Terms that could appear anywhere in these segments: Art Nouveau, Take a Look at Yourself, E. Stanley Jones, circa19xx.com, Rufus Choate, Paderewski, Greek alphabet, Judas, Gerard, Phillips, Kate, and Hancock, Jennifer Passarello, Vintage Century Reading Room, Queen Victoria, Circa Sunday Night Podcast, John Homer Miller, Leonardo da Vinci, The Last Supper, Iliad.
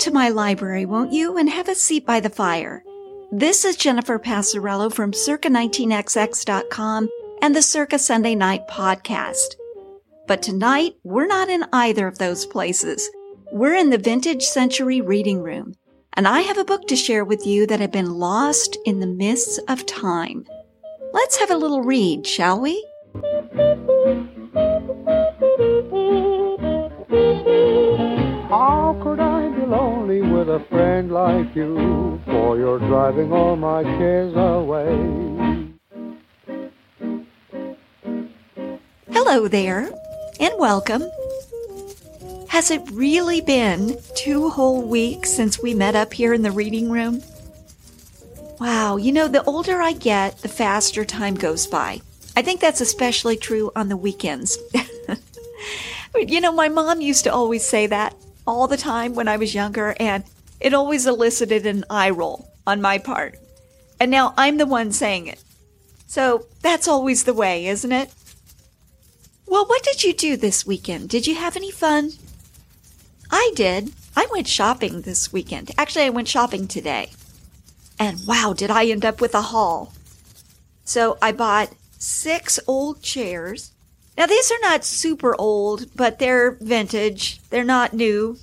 into my library, won't you, and have a seat by the fire. This is Jennifer Passarello from circa19xx.com and the Circa Sunday Night Podcast. But tonight, we're not in either of those places. We're in the Vintage Century Reading Room, and I have a book to share with you that had been lost in the mists of time. Let's have a little read, shall we? How could I be lonely with a friend like you? For you're driving all my cares away. Hello there, and welcome. Has it really been 2 whole weeks since we met up here in the reading room? Wow, you know, the older I get, the faster time goes by. I think that's especially true on the weekends. You know, my mom used to always say that all the time when I was younger, and it always elicited an eye roll on my part. And now I'm the one saying it. So that's always the way, isn't it? Well, what did you do this weekend? Did you have any fun? I did. I went shopping this weekend. Actually, I went shopping today. And wow, did I end up with a haul. So I bought 6 old chairs. Now, these are not super old, but they're vintage. They're not new,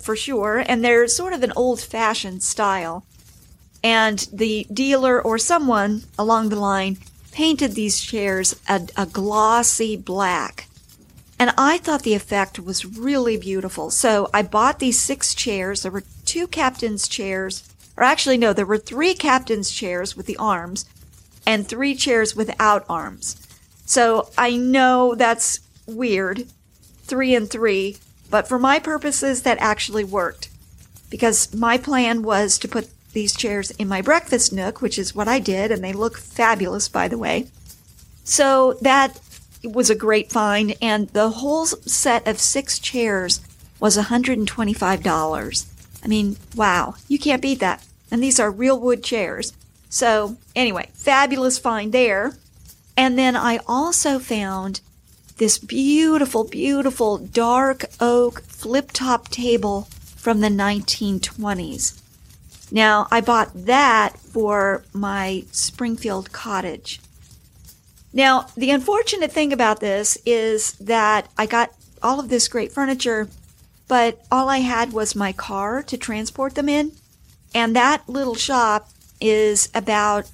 for sure, and they're sort of an old-fashioned style. And the dealer or someone along the line painted these chairs a glossy black. And I thought the effect was really beautiful. So I bought these 6 chairs. There were 2 captain's chairs. Or actually, no, there were 3 captain's chairs with the arms and 3 chairs without arms. So I know that's weird, 3 and 3, but for my purposes, that actually worked because my plan was to put these chairs in my breakfast nook, which is what I did, and they look fabulous, by the way. So that was a great find, and the whole set of 6 chairs was $125. I mean, wow, you can't beat that. And these are real wood chairs. So anyway, fabulous find there. And then I also found this beautiful, beautiful dark oak flip-top table from the 1920s. Now, I bought that for my Springfield cottage. Now, the unfortunate thing about this is that I got all of this great furniture, but all I had was my car to transport them in. And that little shop is about,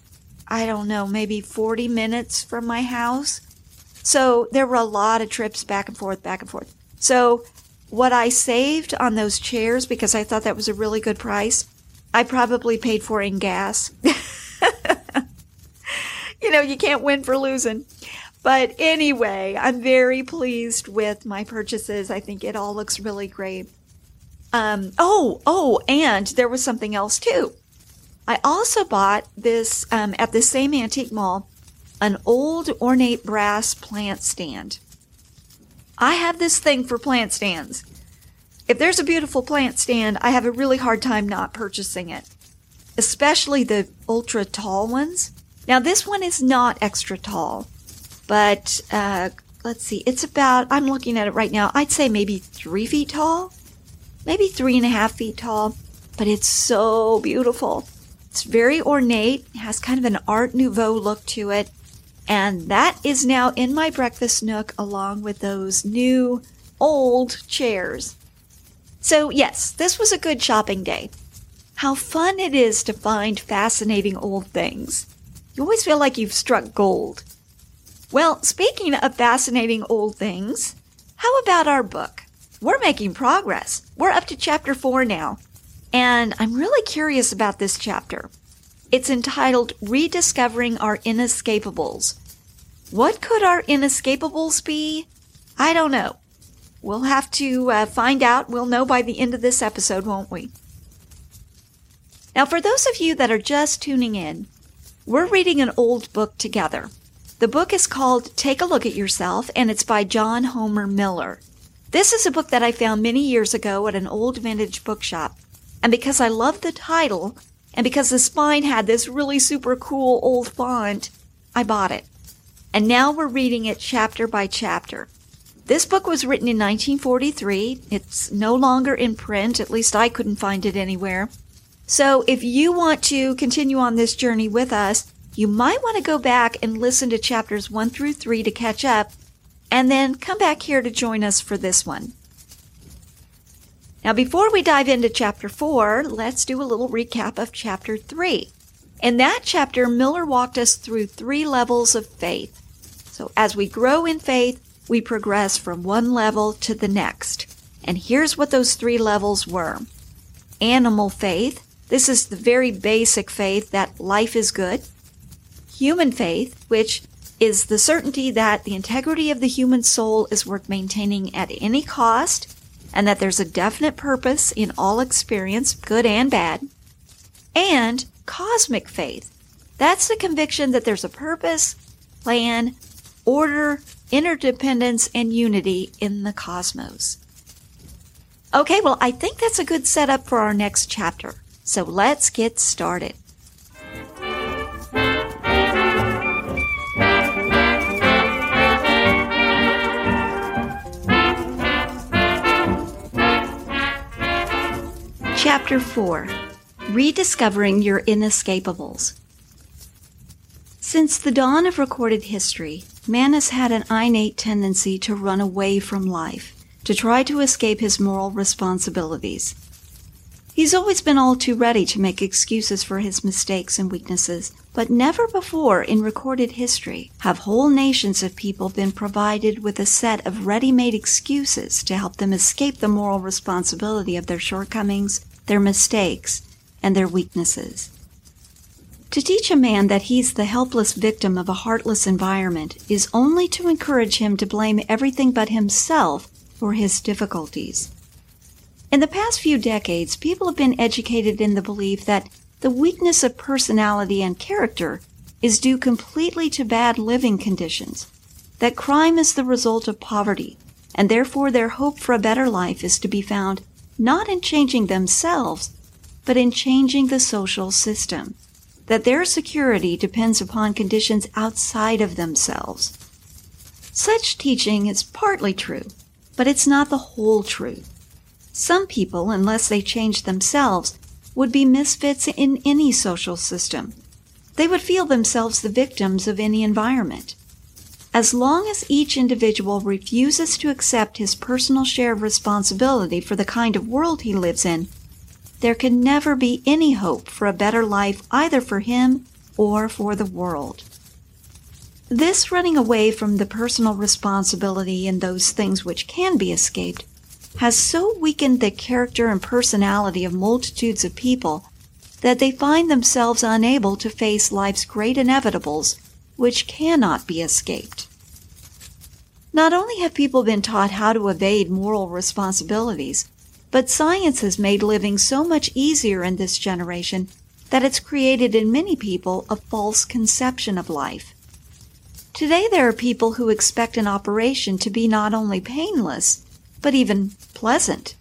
I don't know, maybe 40 minutes from my house. So there were a lot of trips back and forth, back and forth. So what I saved on those chairs, because I thought that was a really good price, I probably paid for in gas. You know, you can't win for losing. But anyway, I'm very pleased with my purchases. I think it all looks really great. And there was something else too. I also bought this, at the same antique mall, an old ornate brass plant stand. I have this thing for plant stands. If there's a beautiful plant stand, I have a really hard time not purchasing it, especially the ultra tall ones. Now, this one is not extra tall, but let's see, it's about, I'm looking at it right now, I'd say maybe 3 feet tall, maybe 3.5 feet tall, but it's so beautiful. It's very ornate, has kind of an Art Nouveau look to it, and that is now in my breakfast nook along with those new old chairs. So yes, this was a good shopping day. How fun it is to find fascinating old things. You always feel like you've struck gold. Well, speaking of fascinating old things, how about our book? We're making progress. We're up to chapter 4 now. And I'm really curious about this chapter. It's entitled Rediscovering Our Inescapables. What could our inescapables be? I don't know. We'll have to find out. We'll know by the end of this episode, won't we? Now, for those of you that are just tuning in, we're reading an old book together. The book is called Take a Look at Yourself, and it's by John Homer Miller. This is a book that I found many years ago at an old vintage bookshop. And because I loved the title, and because the spine had this really super cool old font, I bought it. And now we're reading it chapter by chapter. This book was written in 1943. It's no longer in print. At least I couldn't find it anywhere. So if you want to continue on this journey with us, you might want to go back and listen to chapters 1 through 3 to catch up, and then come back here to join us for this one. Now, before we dive into chapter 4, let's do a little recap of chapter 3. In that chapter, Miller walked us through 3 levels of faith. So as we grow in faith, we progress from one level to the next. And here's what those 3 levels were. Animal faith. This is the very basic faith that life is good. Human faith, which is the certainty that the integrity of the human soul is worth maintaining at any cost, and that there's a definite purpose in all experience, good and bad. And cosmic faith. That's the conviction that there's a purpose, plan, order, interdependence, and unity in the cosmos. Okay, well, I think that's a good setup for our next chapter. So let's get started. Chapter 4, Rediscovering Your Inescapables. Since the dawn of recorded history, man has had an innate tendency to run away from life, to try to escape his moral responsibilities. He's always been all too ready to make excuses for his mistakes and weaknesses, but never before in recorded history have whole nations of people been provided with a set of ready-made excuses to help them escape the moral responsibility of their shortcomings, their mistakes, and their weaknesses. To teach a man that he's the helpless victim of a heartless environment is only to encourage him to blame everything but himself for his difficulties. In the past few decades, people have been educated in the belief that the weakness of personality and character is due completely to bad living conditions, that crime is the result of poverty, and therefore their hope for a better life is to be found not in changing themselves, but in changing the social system, that their security depends upon conditions outside of themselves. Such teaching is partly true, but it's not the whole truth. Some people, unless they change themselves, would be misfits in any social system. They would feel themselves the victims of any environment. As long as each individual refuses to accept his personal share of responsibility for the kind of world he lives in, there can never be any hope for a better life either for him or for the world. This running away from the personal responsibility and those things which can be escaped has so weakened the character and personality of multitudes of people that they find themselves unable to face life's great inevitables, which cannot be escaped. Not only have people been taught how to evade moral responsibilities, but science has made living so much easier in this generation that it's created in many people a false conception of life. Today there are people who expect an operation to be not only painless, but even pleasant.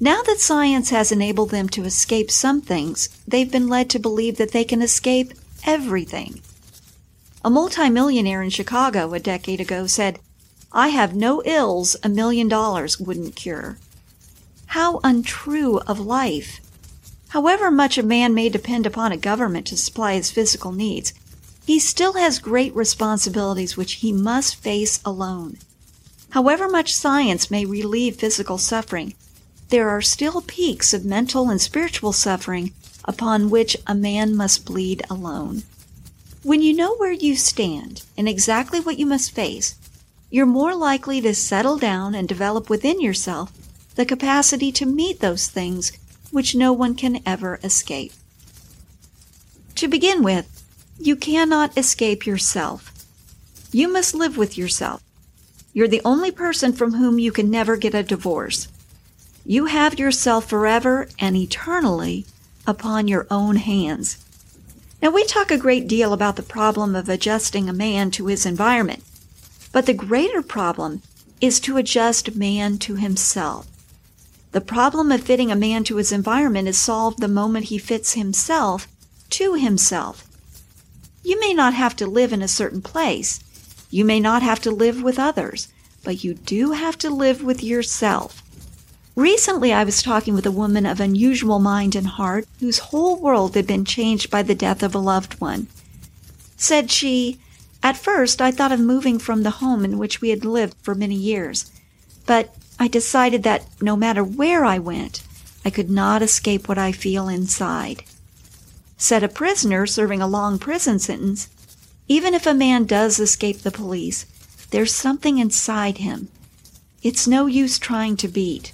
Now that science has enabled them to escape some things, they've been led to believe that they can escape everything. A multimillionaire in Chicago a decade ago said, "I have no ills $1 million wouldn't cure." How untrue of life! However much a man may depend upon a government to supply his physical needs, he still has great responsibilities which he must face alone. However much science may relieve physical suffering, there are still peaks of mental and spiritual suffering upon which a man must bleed alone. When you know where you stand and exactly what you must face, you're more likely to settle down and develop within yourself the capacity to meet those things which no one can ever escape. To begin with, you cannot escape yourself. You must live with yourself. You're the only person from whom you can never get a divorce. You have yourself forever and eternally upon your own hands. Now, we talk a great deal about the problem of adjusting a man to his environment, but the greater problem is to adjust man to himself. The problem of fitting a man to his environment is solved the moment he fits himself to himself. You may not have to live in a certain place. You may not have to live with others, but you do have to live with yourself. Recently, I was talking with a woman of unusual mind and heart whose whole world had been changed by the death of a loved one. Said she, "At first, I thought of moving from the home in which we had lived for many years, but I decided that no matter where I went, I could not escape what I feel inside." Said a prisoner serving a long prison sentence, "Even if a man does escape the police, there's something inside him. It's no use trying to beat.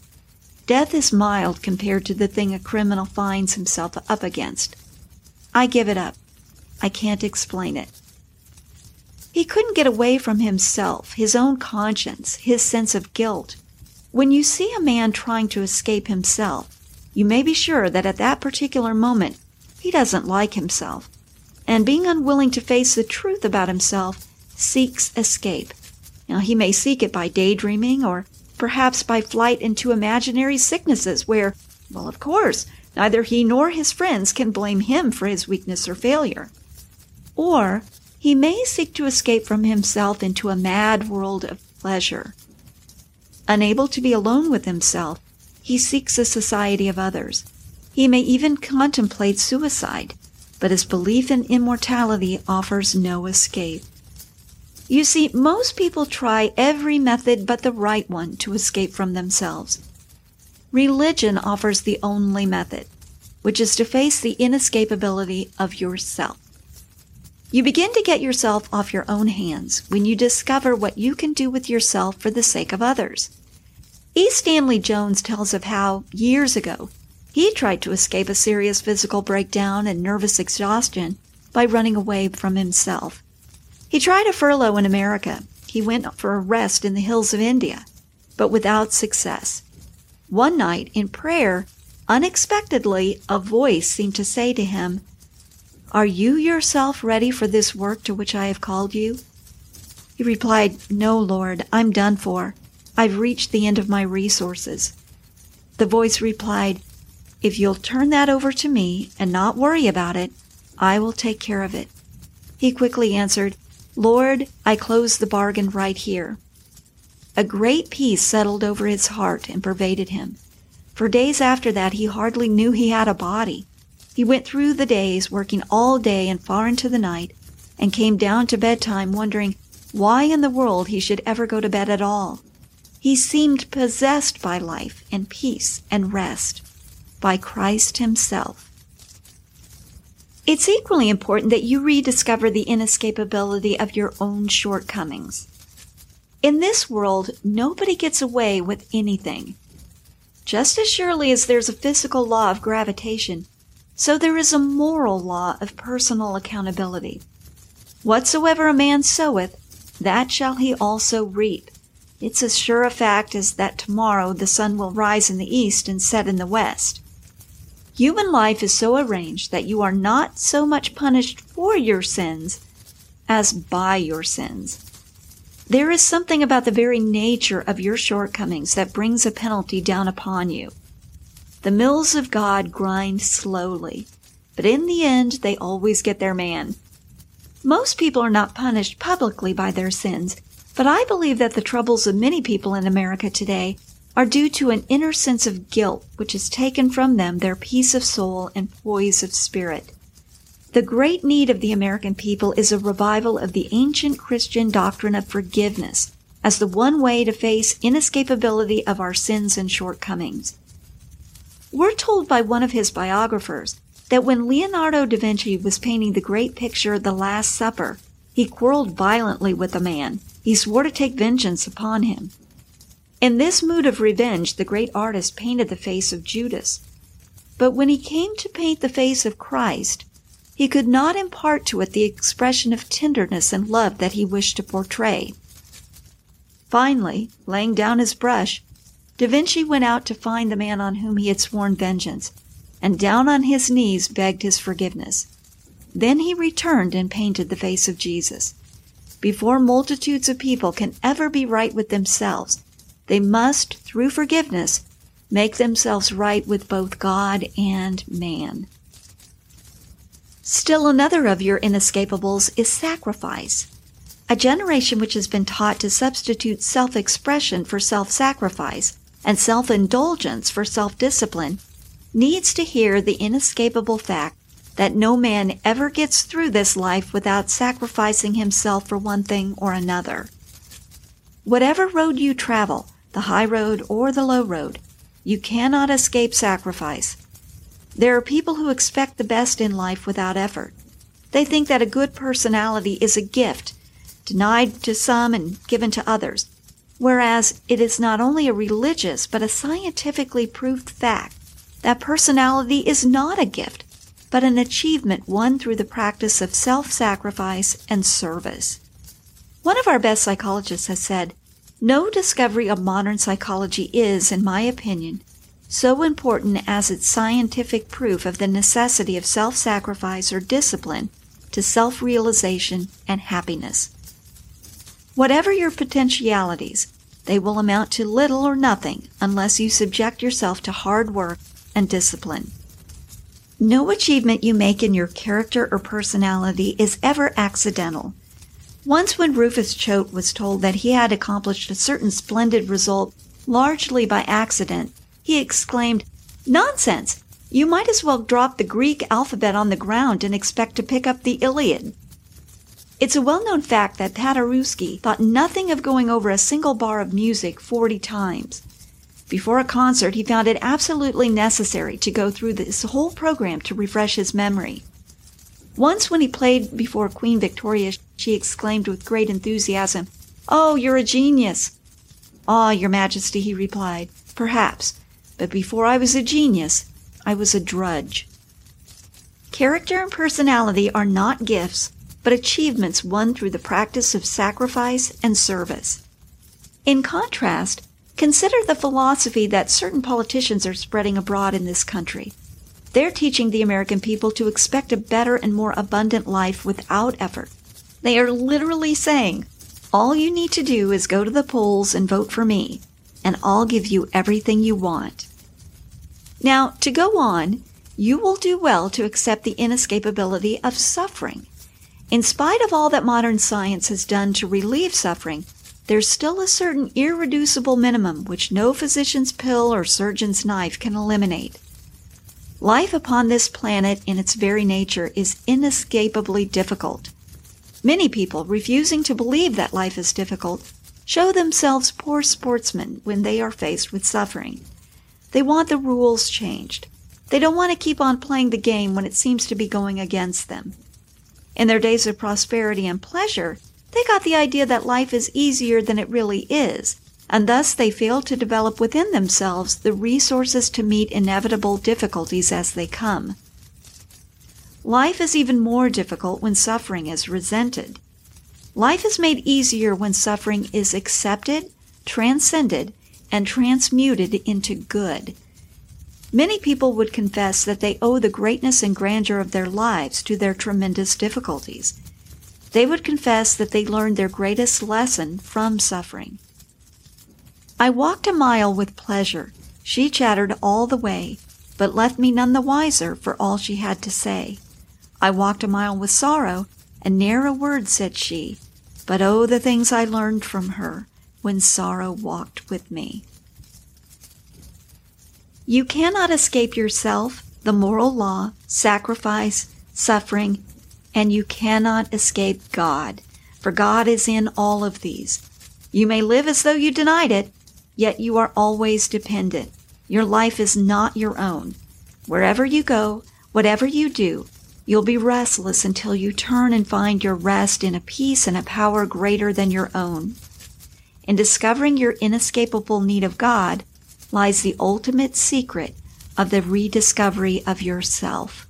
Death is mild compared to the thing a criminal finds himself up against. I give it up. I can't explain it." He couldn't get away from himself, his own conscience, his sense of guilt. When you see a man trying to escape himself, you may be sure that at that particular moment, he doesn't like himself, and being unwilling to face the truth about himself, seeks escape. Now, he may seek it by daydreaming or perhaps by flight into imaginary sicknesses where, well, of course, neither he nor his friends can blame him for his weakness or failure. Or he may seek to escape from himself into a mad world of pleasure. Unable to be alone with himself, he seeks the society of others. He may even contemplate suicide, but his belief in immortality offers no escape. You see, most people try every method but the right one to escape from themselves. Religion offers the only method, which is to face the inescapability of yourself. You begin to get yourself off your own hands when you discover what you can do with yourself for the sake of others. E. Stanley Jones tells of how, years ago, he tried to escape a serious physical breakdown and nervous exhaustion by running away from himself. He tried a furlough in America. He went for a rest in the hills of India, but without success. One night, in prayer, unexpectedly, a voice seemed to say to him, "Are you yourself ready for this work to which I have called you?" He replied, "No, Lord, I'm done for. I've reached the end of my resources." The voice replied, "If you'll turn that over to me and not worry about it, I will take care of it." He quickly answered, "Lord, I close the bargain right here." A great peace settled over his heart and pervaded him. For days after that, he hardly knew he had a body. He went through the days, working all day and far into the night, and came down to bedtime wondering why in the world he should ever go to bed at all. He seemed possessed by life and peace and rest, by Christ himself. It's equally important that you rediscover the inescapability of your own shortcomings. In this world, nobody gets away with anything. Just as surely as there's a physical law of gravitation, so there is a moral law of personal accountability. Whatsoever a man soweth, that shall he also reap. It's as sure a fact as that tomorrow the sun will rise in the east and set in the west. Human life is so arranged that you are not so much punished for your sins as by your sins. There is something about the very nature of your shortcomings that brings a penalty down upon you. The mills of God grind slowly, but in the end they always get their man. Most people are not punished publicly by their sins, but I believe that the troubles of many people in America today are due to an inner sense of guilt which has taken from them their peace of soul and poise of spirit. The great need of the American people is a revival of the ancient Christian doctrine of forgiveness as the one way to face inescapability of our sins and shortcomings. We're told by one of his biographers that when Leonardo da Vinci was painting the great picture The Last Supper, he quarreled violently with a man. He swore to take vengeance upon him. In this mood of revenge, the great artist painted the face of Judas. But when he came to paint the face of Christ, he could not impart to it the expression of tenderness and love that he wished to portray. Finally, laying down his brush, Da Vinci went out to find the man on whom he had sworn vengeance, and down on his knees begged his forgiveness. Then he returned and painted the face of Jesus. Before multitudes of people can ever be right with themselves, they must, through forgiveness, make themselves right with both God and man. Still another of your inescapables is sacrifice. I a generation which has been taught to substitute self-expression for self-sacrifice and self-indulgence for self-discipline, needs to hear the inescapable fact that no man ever gets through this life without sacrificing himself for one thing or another. Whatever road you travel, the high road or the low road, you cannot escape sacrifice. There are people who expect the best in life without effort. They think that a good personality is a gift, denied to some and given to others, whereas it is not only a religious but a scientifically proved fact that personality is not a gift, but an achievement won through the practice of self-sacrifice and service. One of our best psychologists has said, "No discovery of modern psychology is, in my opinion, so important as its scientific proof of the necessity of self-sacrifice or discipline to self-realization and happiness." Whatever your potentialities, they will amount to little or nothing unless you subject yourself to hard work and discipline. No achievement you make in your character or personality is ever accidental. Once when Rufus Choate was told that he had accomplished a certain splendid result largely by accident, he exclaimed, "Nonsense! You might as well drop the Greek alphabet on the ground and expect to pick up the Iliad." It's a well-known fact that Paderewski thought nothing of going over a single bar of music 40 times. Before a concert, he found it absolutely necessary to go through this whole program to refresh his memory. Once when he played before Queen Victoria, she exclaimed with great enthusiasm, "Oh, you're a genius!" "Ah, Your Majesty," he replied, "perhaps. But before I was a genius, I was a drudge." Character and personality are not gifts, but achievements won through the practice of sacrifice and service. In contrast, consider the philosophy that certain politicians are spreading abroad in this country. They're teaching the American people to expect a better and more abundant life without effort. They are literally saying, "All you need to do is go to the polls and vote for me, and I'll give you everything you want." Now, to go on, you will do well to accept the inescapability of suffering. In spite of all that modern science has done to relieve suffering, there's still a certain irreducible minimum which no physician's pill or surgeon's knife can eliminate. Life upon this planet in its very nature is inescapably difficult. Many people, refusing to believe that life is difficult, show themselves poor sportsmen when they are faced with suffering. They want the rules changed. They don't want to keep on playing the game when it seems to be going against them. In their days of prosperity and pleasure, they got the idea that life is easier than it really is, and thus they failed to develop within themselves the resources to meet inevitable difficulties as they come. Life is even more difficult when suffering is resented. Life is made easier when suffering is accepted, transcended, and transmuted into good. Many people would confess that they owe the greatness and grandeur of their lives to their tremendous difficulties. They would confess that they learned their greatest lesson from suffering. "I walked a mile with pleasure. She chattered all the way, but left me none the wiser for all she had to say. I walked a mile with sorrow, and ne'er a word said she, but oh, the things I learned from her when sorrow walked with me." You cannot escape yourself, the moral law, sacrifice, suffering, and you cannot escape God, for God is in all of these. You may live as though you denied it, yet you are always dependent. Your life is not your own. Wherever you go, whatever you do, you'll be restless until you turn and find your rest in a peace and a power greater than your own. In discovering your inescapable need of God lies the ultimate secret of the rediscovery of yourself.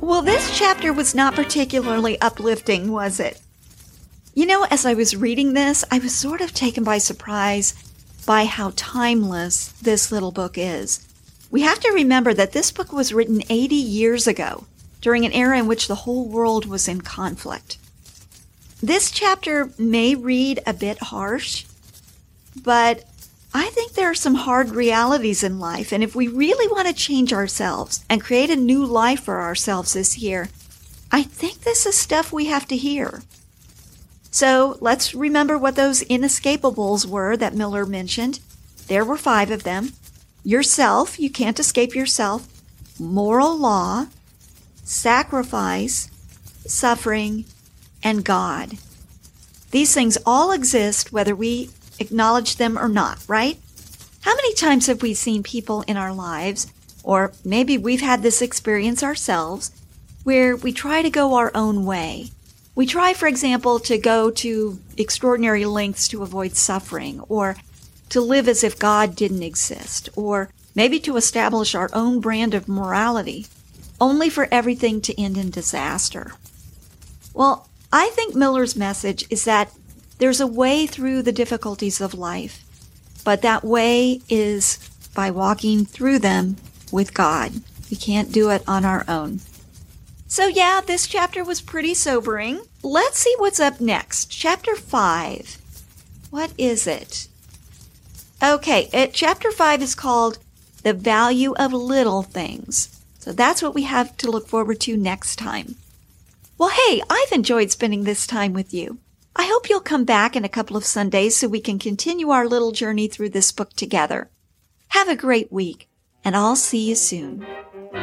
Well, this chapter was not particularly uplifting, was it? You know, as I was reading this, I was sort of taken by surprise by how timeless this little book is. We have to remember that this book was written 80 years ago, during an era in which the whole world was in conflict. This chapter may read a bit harsh, but I think there are some hard realities in life, and if we really want to change ourselves and create a new life for ourselves this year, I think this is stuff we have to hear. So let's remember what those inescapables were that Miller mentioned. There were 5 of them. Yourself, you can't escape yourself. Moral law, sacrifice, suffering, and God. These things all exist whether we acknowledge them or not, right? How many times have we seen people in our lives, or maybe we've had this experience ourselves, where we try to go our own way? We try, for example, to go to extraordinary lengths to avoid suffering, or to live as if God didn't exist, or maybe to establish our own brand of morality, only for everything to end in disaster. Well, I think Miller's message is that there's a way through the difficulties of life, but that way is by walking through them with God. We can't do it on our own. So yeah, this chapter was pretty sobering. Let's see what's up next. Chapter 5. What is it? Okay, chapter 5 is called The Value of Little Things. So that's what we have to look forward to next time. Well, hey, I've enjoyed spending this time with you. I hope you'll come back in a couple of Sundays so we can continue our little journey through this book together. Have a great week, and I'll see you soon.